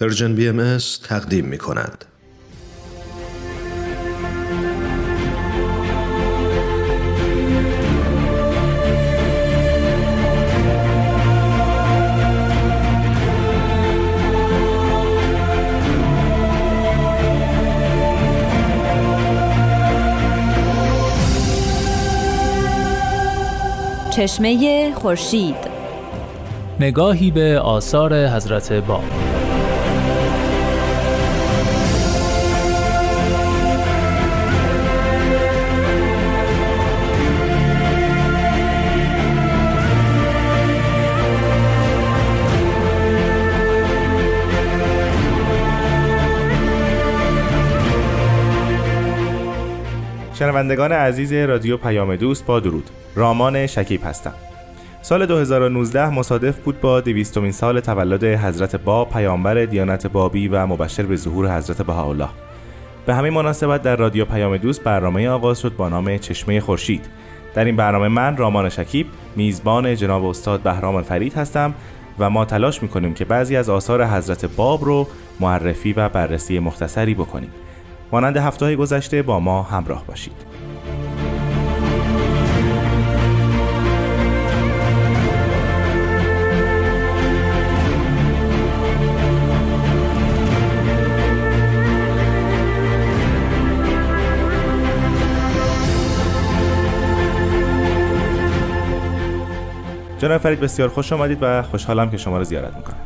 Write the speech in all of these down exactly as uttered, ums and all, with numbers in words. پرژن بی ام اس تقدیم می کند. چشمه خورشید، نگاهی به آثار حضرت باب. شنوندگان عزیز رادیو پیام دوست، با درود. رامان شکیب هستم. سال دو هزار و نوزده مصادف بود با دویستمین سال تولد حضرت باب، پیامبر دیانت بابی و مبشر به ظهور حضرت بهاءالله. به همین مناسبت در رادیو پیام دوست برنامه آغاز شد با نام چشمه خورشید. در این برنامه من، رامان شکیب، میزبان جناب استاد بهرام فرید هستم و ما تلاش می‌کنیم که بعضی از آثار حضرت باب رو معرفی و بررسی مختصری بکنیم. مانند هفته‌های گذشته با ما همراه باشید. جناب فرید، بسیار خوش آمدید و خوشحالم که شما رو زیارت میکنم.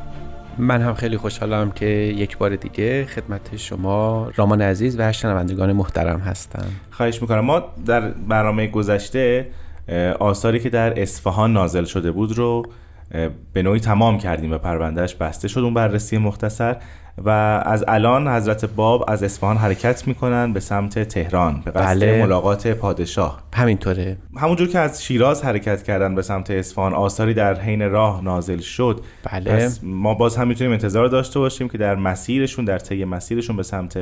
من هم خیلی خوشحالم که یک بار دیگه خدمت شما رامان عزیز و شنوندگان محترم هستم. خواهش میکنم. ما در برنامه گذشته آثاری که در اصفهان نازل شده بود رو به نوعی تمام کردیم و پروندهش بسته شد، اون بررسی مختصر. و از الان حضرت باب از اصفهان حرکت میکنن به سمت تهران به قصد بله. ملاقات پادشاه. همینطوره، همونجور که از شیراز حرکت کردن به سمت اصفهان، آثاری در حین راه نازل شد. بله. پس ما باز هم میتونیم انتظار داشته باشیم که در مسیرشون در طی مسیرشون به سمت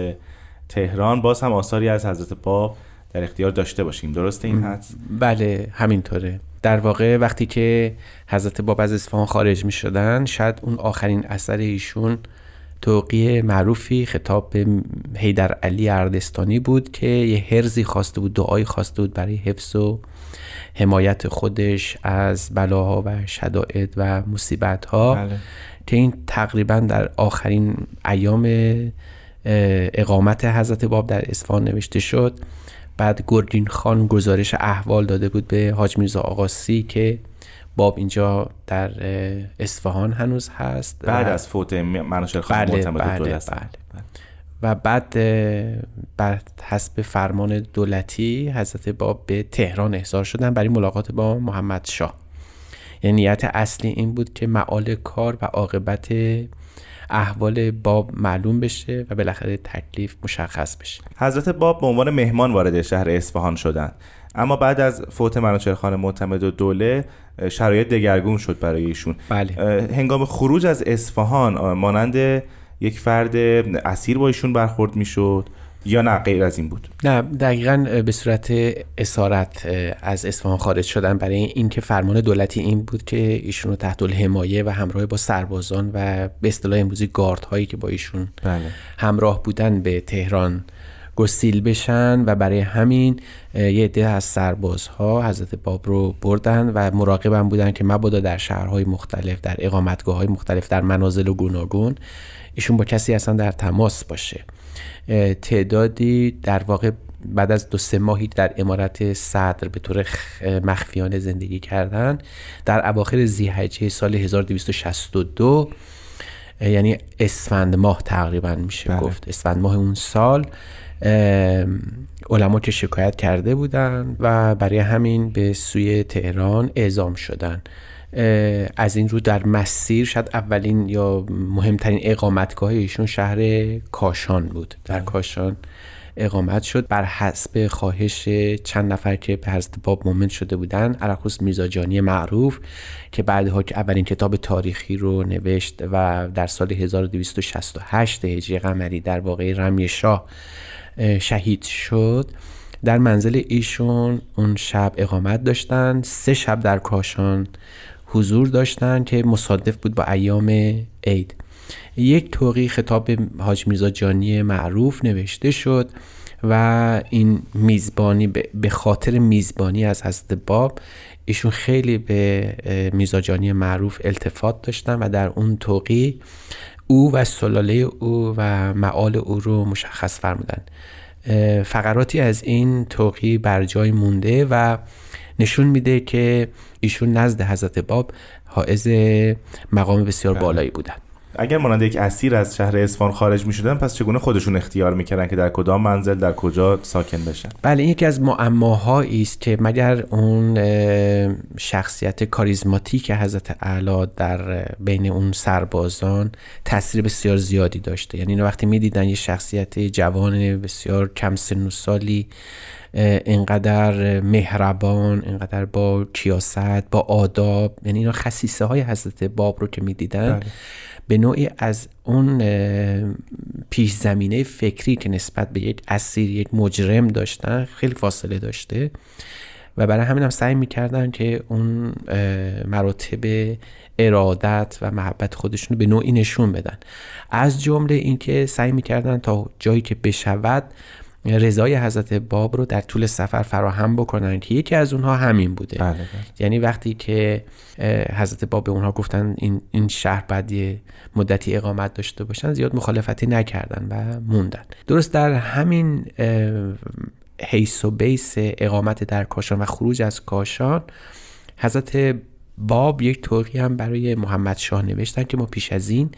تهران باز هم آثاری از حضرت باب در اختیار داشته باشیم. درسته این حدس؟ بله، همینطوره. در واقع وقتی که حضرت باب از اصفهان خارج می شدن، شاید اون آخرین اثر ایشون توقیع معروفی خطاب به حیدر علی اردستانی بود که یه هرزی خواسته بود، دعایی خواسته بود برای حفظ و حمایت خودش از بلاها و شدائد و مصیبت‌ها. بله. که این تقریبا در آخرین ایام اقامت حضرت باب در اصفهان نوشته شد. بعد گرگین خان گزارش احوال داده بود به حاج میرزا آقاسی که باب اینجا در اصفهان هنوز هست بعد از فوت منوچهر خان معتمد الدوله است. و بعد بعد حسب فرمان دولتی حضرت باب به تهران احضار شدن برای ملاقات با محمدشاه. یعنی نیت اصلی این بود که معال کار و عاقبت احوال باب معلوم بشه و بالاخره تکلیف مشخص بشه. حضرت باب به عنوان مهمان وارد شهر اصفهان شدند، اما بعد از فوت منوچهر خان معتمد الدوله شرایط دگرگون شد برای ایشون. بله. هنگام خروج از اصفهان مانند یک فرد اسیر با ایشون برخورد میشد یا نه غیر از این بود؟ نه، دقیقاً به صورت اسارت از اصفهان خارج شدن، برای اینکه فرمان دولتی این بود که ایشون رو تحت الحمایه و همراه با سربازان و به اصطلاح امروزی گاردهایی که با ایشون بله. همراه بودن به تهران گسیل بشن و برای همین یه عده از سربازها حضرت باب رو بردن و مراقب هم بودن که مبادا در شهرهای مختلف، در اقامتگاه‌های مختلف، در منازل و گوناگون ایشون با کسی اصلا در تماس باشه. تعدادی در واقع بعد از دو سه ماهی در امارت صدر به طور مخفیانه زندگی کردن، در اواخر ذی‌حجه سال هزار و دویست و شصت و دو، یعنی اسفند ماه تقریبا میشه بله. گفت اسفند ماه اون سال، علما که شکایت کرده بودن و برای همین به سوی تهران اعزام شدن. از این رو در مسیر شاید اولین یا مهمترین اقامتگاه ایشون شهر کاشان بود. در کاشان اقامت شد بر حسب خواهش چند نفر که به حضرت باب مومن شده بودن. عرقوس میرزا جانی معروف که بعدها که اولین کتاب تاریخی رو نوشت و در سال هزار و دویست و شصت و هشت هجری قمری در واقعه رمی شاه شهید شد، در منزل ایشون اون شب اقامت داشتن. سه شب در کاشان حضور داشتن که مصادف بود با ایام عید. یک توقیع خطاب به حاج میرزا جانی معروف نوشته شد و این میزبانی به خاطر میزبانی از حضرت باب ایشون خیلی به میرزا جانی معروف التفات داشتن و در اون توقیع او و سلاله او و معال او رو مشخص فرمودن. فقراتی از این توقیع بر جای مونده و نشون میده که ایشون نزد حضرت باب حائز مقام بسیار بالایی بودن. اگر مانند یک اسیر از شهر اصفهان خارج می‌شدن، پس چگونه خودشون اختیار می‌کردن که در کدام منزل در کجا ساکن بشن؟ بله، این یکی از معماهایی است که مگر اون شخصیت کاریزماتیک حضرت اعلی در بین اون سربازان تاثیر بسیار زیادی داشته. یعنی اینا وقتی می‌دیدن یه شخصیت جوان بسیار کم سن و سالی اینقدر مهربان، اینقدر با کیاست، با آداب، یعنی اینا خصیصه های حضرت باب رو که می دیدن بله. به نوعی از اون پیش زمینه فکری که نسبت به یک اسیر، یک مجرم داشتن خیلی فاصله داشته و برای همین هم سعی می کردن که اون مراتب ارادت و محبت خودشون رو به نوعی نشون بدن، از جمله اینکه سعی می کردن تا جایی که بشود رضای حضرت باب رو در طول سفر فراهم بکنن که یکی از اونها همین بوده. بله بله. یعنی وقتی که حضرت باب به اونها گفتن این, این شهر بعد مدتی اقامت داشته باشن، زیاد مخالفتی نکردن و موندن. درست در همین حیث و بیس اقامت در کاشان و خروج از کاشان، حضرت باب یک توقیع هم برای محمدشاه نوشتن که ما پیش از این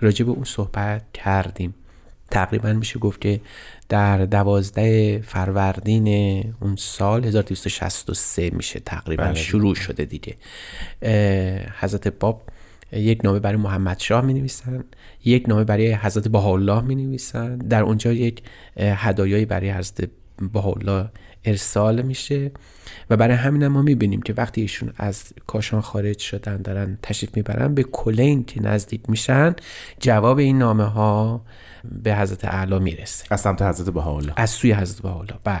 راجع به اون صحبت کردیم. تقریبا میشه گفت که در دوازده فروردین اون سال هزار و دویست و شصت و سه میشه تقریبا بله شروع شده دیگه. حضرت باب یک نامه برای محمدشاه می نویسن، یک نامه برای حضرت بهاءالله می نویسن، در اونجا یک هدایایی برای حضرت بهاءالله ارسال میشه و برای همین ما میبینیم که وقتی ایشون از کاشان خارج شدن دارن تشریف میبرن به کلین که نزدیک میشن، جواب این نامه ها به حضرت اعلی میرسه از سمت حضرت بهاءالله، از سوی حضرت بهاءالله. بله،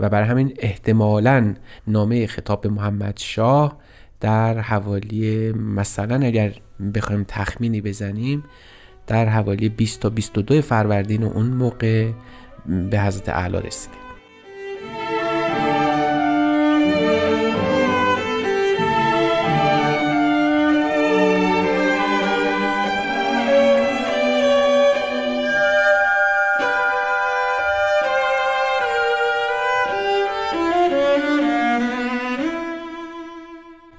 و برای همین احتمالاً نامه خطاب به محمدشاه در حوالی، مثلا اگر بخوایم تخمینی بزنیم، در حوالی بیست تا بیست و دو فروردین اون موقع به حضرت اعلی رسیده.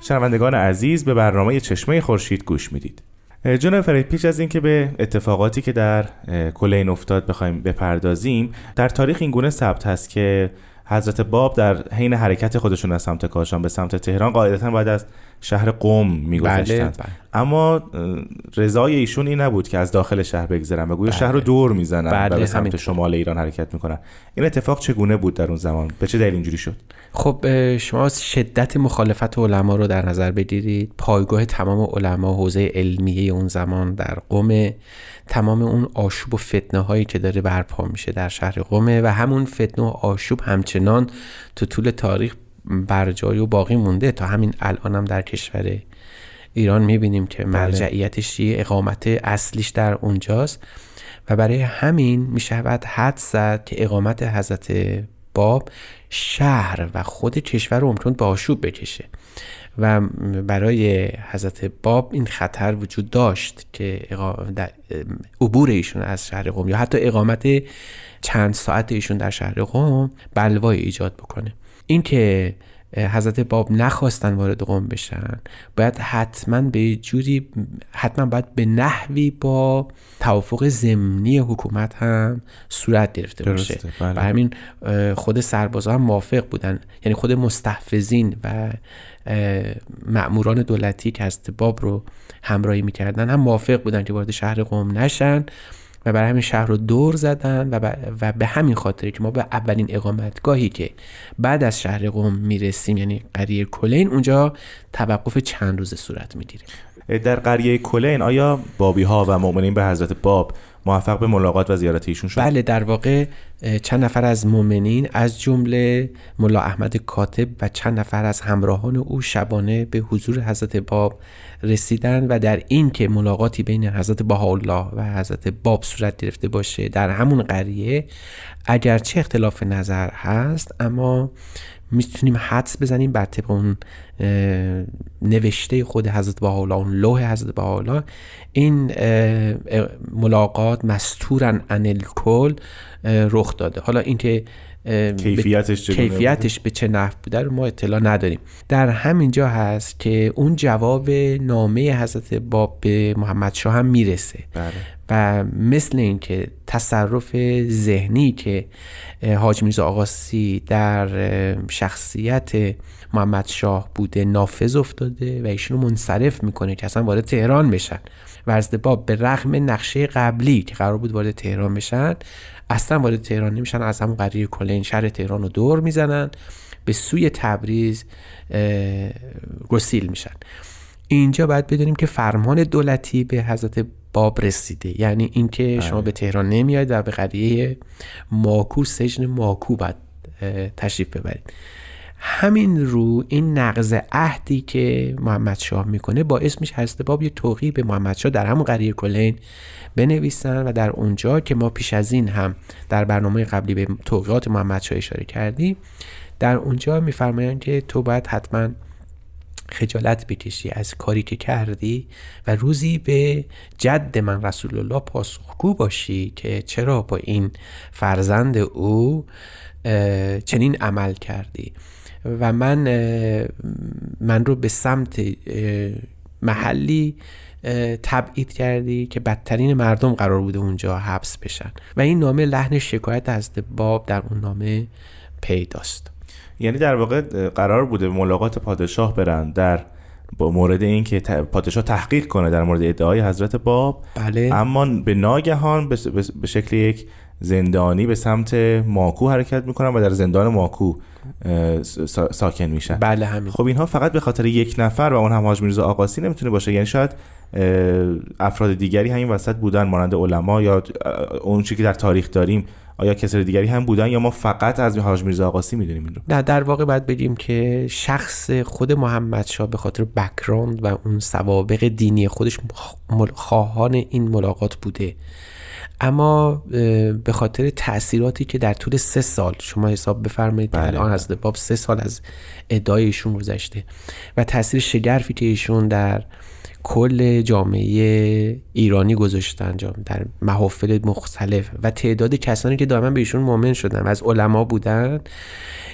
شنوندگان عزیز، به برنامه چشمه خورشید گوش میدید. جناب فرید، پیش از اینکه به اتفاقاتی که در کلین افتاد بخوایم بپردازیم، در تاریخ این گونه ثبت هست که حضرت باب در حین حرکت خودشون از سمت کاشان به سمت تهران قاعدتاً بعد از شهر قم میگذشتند، بله، اما رضای ایشون این نبود که از داخل شهر بگذرن، بگویا بله. شهر رو دور میزنن، بله، و به سمت شمال ایران حرکت میکنن. این اتفاق چگونه بود در اون زمان؟ به چه دلیل اینجوری شد؟ خب شما شدت مخالفت علما رو در نظر بگیرید. پایگاه تمام علما، حوزه علمیه اون زمان در قم، تمام اون آشوب و فتنه هایی که داره برپا میشه در شهر قم و همون فتنه و آشوب همچنان تو طول تاریخ بر جای و باقی مونده. تا همین الان هم در کشور ایران میبینیم که مرجعیتش اقامت اصلیش در اونجاست و برای همین میشود حد زد که اقامت حضرت باب شهر و خود کشور رو امکان به آشوب بکشه و برای حضرت باب این خطر وجود داشت که عبور ایشون از شهر قم یا حتی اقامت چند ساعت ایشون در شهر قم بلوای ایجاد بکنه. این که حضرت باب نخواستن وارد قم بشن، باید حتما به جوری حتما باید به نحوی با توافق ضمنی حکومت هم صورت گرفته باشه. بله. و همین خود سربازا هم موافق بودن، یعنی خود مستحفظین و مأموران دولتی که حضرت باب رو همراهی میکردن هم موافق بودن که وارد شهر قم نشن و برای همین شهر رو دور زدن و, ب... و به همین خاطر که ما به اولین اقامتگاهی که بعد از شهر قم میرسیم، یعنی قریه کلین، اونجا توقف چند روز صورت میگیره. در قریه کلین آیا بابی ها و مؤمنین به حضرت باب موفق به ملاقات و زیارت ایشون شد؟ بله، در واقع چند نفر از مؤمنین از جمله مولا احمد کاتب و چند نفر از همراهان او شبانه به حضور حضرت باب رسیدند و در این که ملاقاتی بین حضرت بهاءالله و حضرت باب صورت گرفته باشه در همون قریه، اگرچه اختلاف نظر هست اما میتونیم حدس بزنیم بر طبق اون نوشته خود حضرت بهاءالله، اون لوح حضرت بهاءالله، این ملاقات مستوراً عن الکل رخ داده. حالا اینکه کیفیتش به, کیفیتش به چه نحو بوده ما اطلاع نداریم. در همین جا هست که اون جواب نامه حضرت باب به محمدشاه هم میرسه. بله. و مثل این که تصرف ذهنی که حاج میرزا آقاسی در شخصیت محمدشاه بوده نافذ افتاده و ایشونو منصرف میکنه که اصلا وارد تهران بشن و حضرت باب به رغم نقشه قبلی که قرار بود وارد تهران بشن اصلا وارد تهران نمیشن، از همون قریه کلین شهر تهران رو دور میزنن به سوی تبریز گسیل میشن. اینجا باید بدونیم که فرمان دولتی به حضرت باب رسیده، یعنی اینکه شما به تهران نمیاید و به قریه ماکو، سجن ماکو باید تشریف ببرید. همین رو این نقض عهدی که محمدشاه میکنه باعث میشه حضرت باب یه توقیع به محمدشاه در همون قریه کلین بنویسن و در اونجا که ما پیش از این هم در برنامه قبلی به توقیعات محمدشاه اشاره کردیم، در اونجا میفرمایند که تو باید حتماً خجالت بکشی از کاری که کردی و روزی به جد من رسول الله پاسخگو باشی که چرا با این فرزند او چنین عمل کردی و من من رو به سمت محلی تبعید کردی که بدترین مردم قرار بوده اونجا حبس بشن. و این نامه لحن شکایت از باب در اون نامه پیداست. یعنی در واقع قرار بوده ملاقات پادشاه برن در با مورد این که پادشاه تحقیق کنه در مورد ادعای حضرت باب. بله. اما به ناگهان به شکل یک زندانی به سمت ماکو حرکت میکنن و در زندان ماکو ساکن میشن. بله همین. خب اینها فقط به خاطر یک نفر و اون هم حاج میرزا آقاسی نمیتونه باشه، یعنی شاید افراد دیگری همین وسط بودن مانند علما یا اون چیزی که در تاریخ داریم. آیا کسر دیگری هم بودن یا ما فقط از حاج میرزا آقاسی میدونیم این رو؟ نه، در واقع باید بگیم که شخص خود محمدشاه به خاطر بک‌گراند و اون سوابق دینی خودش خواهان این ملاقات بوده، اما به خاطر تأثیراتی که در طول سه سال شما حساب بفرمایید که الان حضرت باب سه سال از ادعایشون گذشته و تأثیر شگرفی که ایشون در کل جامعه ایرانی گذاشتن در محافل مختلف و تعداد کسانی که دائما به ایشون مؤمن شدن و از علما بودن،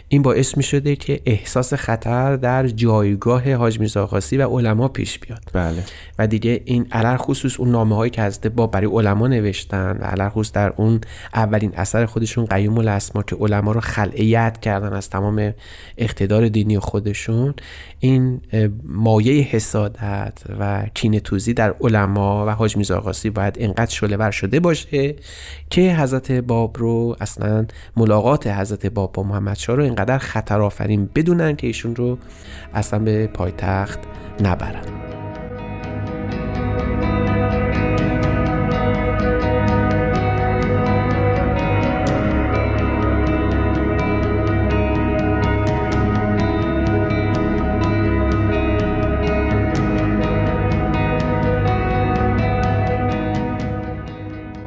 این باعث می شده که احساس خطر در جایگاه حاج میرزا آقاسی و علما پیش بیاد. بله. و دیگه این علل خصوص اون نامه هایی که حضرت باب برای علما نوشتن و علل خصوص در اون اولین اثر خودشون قیوم الاسما که علما رو خلعیت کردن از تمام اقتدار دینی خودشون، این مایه حسادت و کینه توزی در علما و حاج میرزا آقاسی باید اینقدر شعله ور شده باشه که حضرت باب رو اصلا ملاقات حضرت باب با محمدشاه رو اینقدر خطرآفرین بدونن که ایشون رو اصلا به پایتخت نبرن.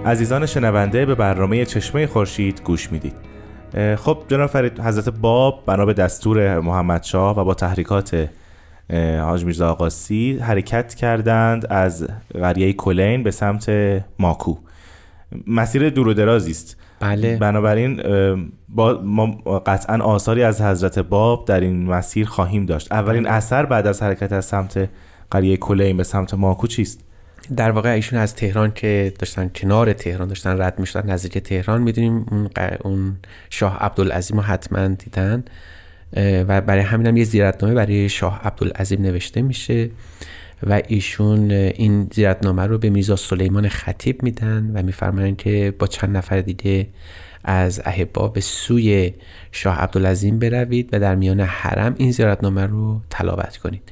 عزیزان شنونده به برنامه چشمه خورشید گوش میدید. خب جناب فرید، حضرت باب بنا به دستور محمدشاه و با تحریکات حاج میرزا آقاسی حرکت کردند از قریه کلین به سمت ماکو. مسیر دور و درازی است. بله. بنابراین با ما قطعا آثاری از حضرت باب در این مسیر خواهیم داشت. اولین اثر بعد از حرکت از سمت قریه کلین به سمت ماکو چیست؟ در واقع ایشون از تهران که داشتن کنار تهران داشتن رد میشدن نزدیک تهران، میدونیم اون, ق... اون شاه عبدالعظیم رو حتما دیدن و برای همین هم یه زیارتنامه برای شاه عبدالعظیم نوشته میشه و ایشون این زیارتنامه رو به میرزا سلیمان خطیب میدن و میفرمایند که با چند نفر دیگه از احبا به سوی شاه عبدالعظیم بروید و در میان حرم این زیارتنامه رو تلاوت کنید.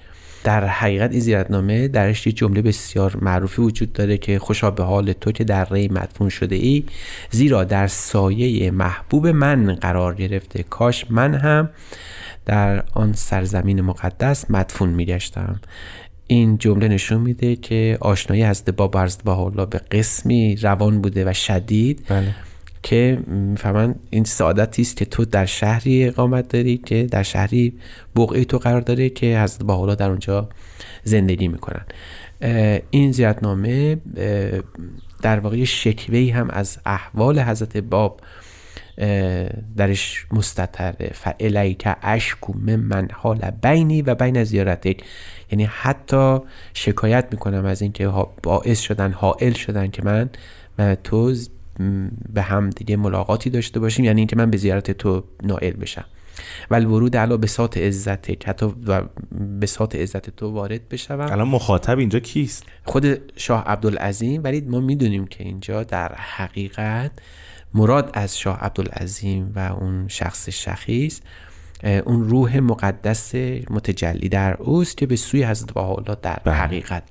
در حقیقت این زیارتنامه درش یه جمله بسیار معروفی وجود داره که خوشا به حال تو که در ری مدفون شده ای، زیرا در سایه محبوب من قرار گرفته. کاش من هم در آن سرزمین مقدس مدفون میگشتم. این جمله نشون میده که آشنایی حضرت باب حضرت بهاءالله به قسمی روان بوده و شدید. بله. که میفهمن این سعادتی است که تو در شهری اقامت داری که در شهری بقعه تو قرار داره که حضرت بهاءالله در اونجا زندگی میکنن. این زیارتنامه در واقع شکوه‌ای هم از احوال حضرت باب درش مستتره. فالیک اشکو من حال بینی و بین زیارتک، یعنی حتی شکایت میکنم از این که باعث شدن، حائل شدن که من و تو به هم دیگه ملاقاتی داشته باشیم، یعنی اینکه من به زیارت تو نائل بشم. ول ورود علا بساط عزتت، حتی بساط عزت تو وارد بشم. الان مخاطب اینجا کیست؟ خود شاه عبدالعظیم. ولی ما میدونیم که اینجا در حقیقت مراد از شاه عبدالعظیم و اون شخص شخیص، اون روح مقدس متجلی در اوست که به سوی حضرت بهاءالله در بهم. حقیقت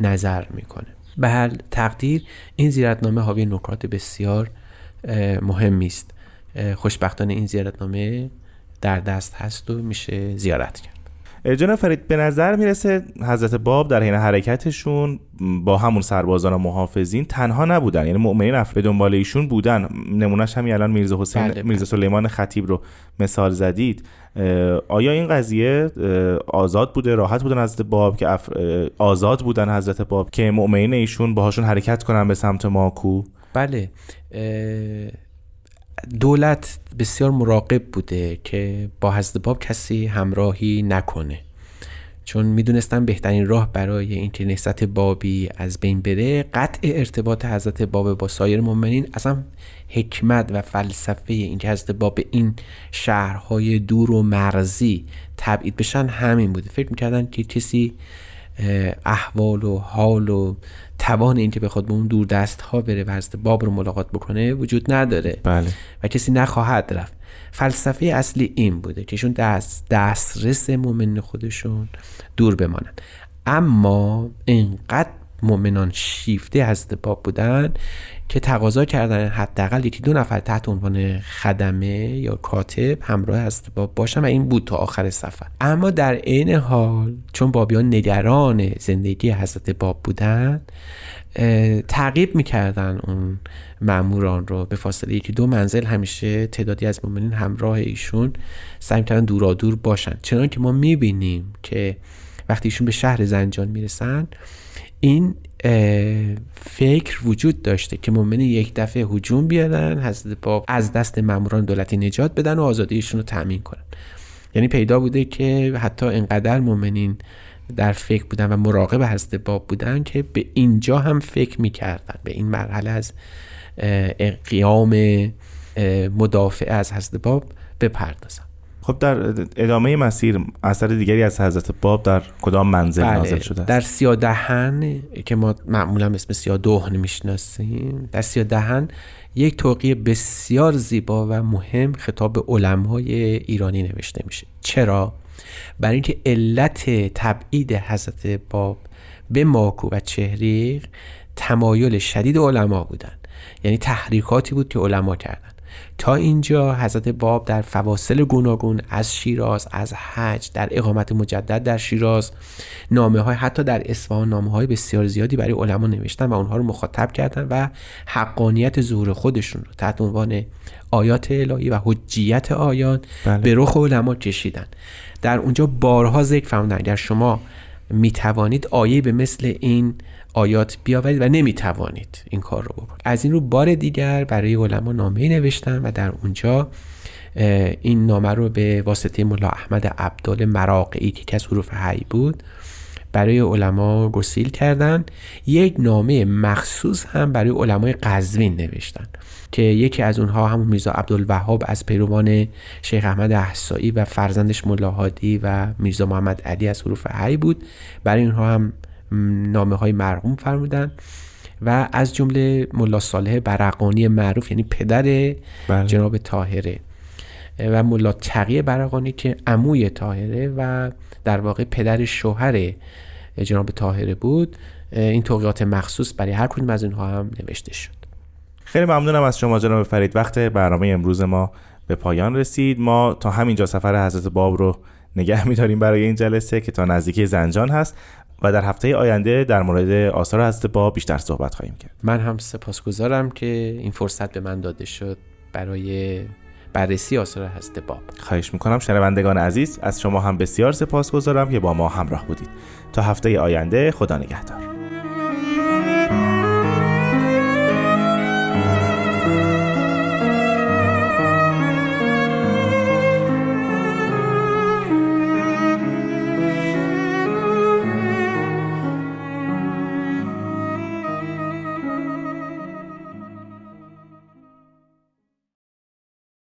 نظر میکنه. به هر تقدیر این زیارتنامه حاوی نکات بسیار مهمی است. خوشبختانه این زیارتنامه در دست هست و میشه زیارت کرد. جناب فرید، به نظر میرسه حضرت باب در حین حرکتشون با همون سربازان و محافظین تنها نبودن، یعنی مؤمنین اف به دنبال ایشون بودن. نمونهش همین الان میرزا حسین، بله بله. میرزا سلیمان خطیب رو مثال زدید. آیا این قضیه آزاد بوده، راحت بودن حضرت باب که اف... آزاد بودن حضرت باب که مؤمنین ایشون باهاشون حرکت کنن به سمت ماکو؟ بله، دولت بسیار مراقب بوده که با حضرت باب کسی همراهی نکنه، چون میدونستن بهترین راه برای اینکه نهضت بابی از بین بره قطع ارتباط حضرت باب با سایر مؤمنین. اصلا حکمت و فلسفه اینکه حضرت باب به این شهرهای دور و مرزی تبعید بشن همین بوده. فکر میکردن که کسی احوال و حال و توان این که بخواد به اون دور دست ها بره و حضرت باب رو ملاقات بکنه وجود نداره. بله. و کسی نخواهد رفت. فلسفه اصلی این بوده که ایشون دست دسترس مؤمن خودشون دور بمانند. اما اینقدر مؤمنان شیفته حضرت باب بودن که تقاضا کردن حداقل یکی دو نفر تحت عنوان خدمه یا کاتب همراه حضرت باب باشن و این بود تا آخر سفر. اما در عین حال چون بابیان نگران زندگی حضرت باب بودن، تعقیب میکردن اون ماموران رو. به فاصله یکی دو منزل همیشه تعدادی از مؤمنین همراه ایشون سعی میکردن دورا دور باشن، چنان که ما میبینیم که وقتی ایشون به شهر زنجان میرسن این فکر وجود داشته که مؤمن یک دفعه هجوم بیارن، حضرت باب از دست ماموران دولتی نجات بدن و آزادیشون رو تامین کنن. یعنی پیدا بوده که حتی اینقدر مؤمنین در فکر بودن و مراقب حضرت باب بودن که به اینجا هم فکر میکردن، به این مرحله از قیام مدافع از حضرت باب بپردازن. خب در ادامه مسیر اثر دیگری از حضرت باب در کدام منزل بله، نازل شده است؟ در سیادهن که ما معمولا اسم سیادهن میشناسیم، در سیادهن یک توقیع بسیار زیبا و مهم خطاب به علمای ایرانی نوشته میشه. چرا؟ برای اینکه علت تبعید حضرت باب به ماکو و چهریق تمایل شدید علما بودن، یعنی تحریکاتی بود که علما کردن. تا اینجا حضرت باب در فواصل گوناگون از شیراز، از حج، در اقامت مجدد در شیراز، نامه های حتی در اصفهان نامه های بسیار زیادی برای علما نوشتن و اونها رو مخاطب کردن و حقانیت ظهور خودشون رو تحت عنوان آیات الهی و حجیت آیات بله. به رخ علما کشیدن. در اونجا بارها ذکر فرمودن اگر شما میتوانید آیه به مثل این آیات بیاورید و نمیتوانید این کار رو بکنید. از این رو بار دیگر برای علما نامه‌ای نوشتن و در اونجا این نامه رو به واسطه مولا احمد عبدالله مراقعی که یکی از حروف حی بود برای علما گسیل کردن. یک نامه مخصوص هم برای علمای قزوین نوشتن که یکی از اونها همون میرزا عبد الوهاب از پیروان شیخ احمد احسایی و فرزندش مولا هادی و میرزا محمد علی از حروف حی بود. برای اونها هم نامه های مرقوم فرمودن و از جمله ملا صالح برقانی معروف، یعنی پدر بله. جناب طاهره و ملا تقی برقانی که عموی طاهره و در واقع پدر شوهر جناب طاهره بود. این توقیات مخصوص برای هر کدوم از اینها هم نوشته شد. خیلی ممنونم از شما جناب فرید. وقت برنامه امروز ما به پایان رسید. ما تا همینجا سفر حضرت باب رو نگه می‌داریم برای این جلسه که تا نزدیکی زنجان هست و در هفته آینده در مورد آثار حضرت باب بیشتر صحبت خواهیم کرد. من هم سپاسگزارم که این فرصت به من داده شد برای بررسی آثار حضرت باب. خواهش می‌کنم. شنوندگان عزیز، از شما هم بسیار سپاسگزارم که با ما همراه بودید. تا هفته آینده، خدا نگهدار.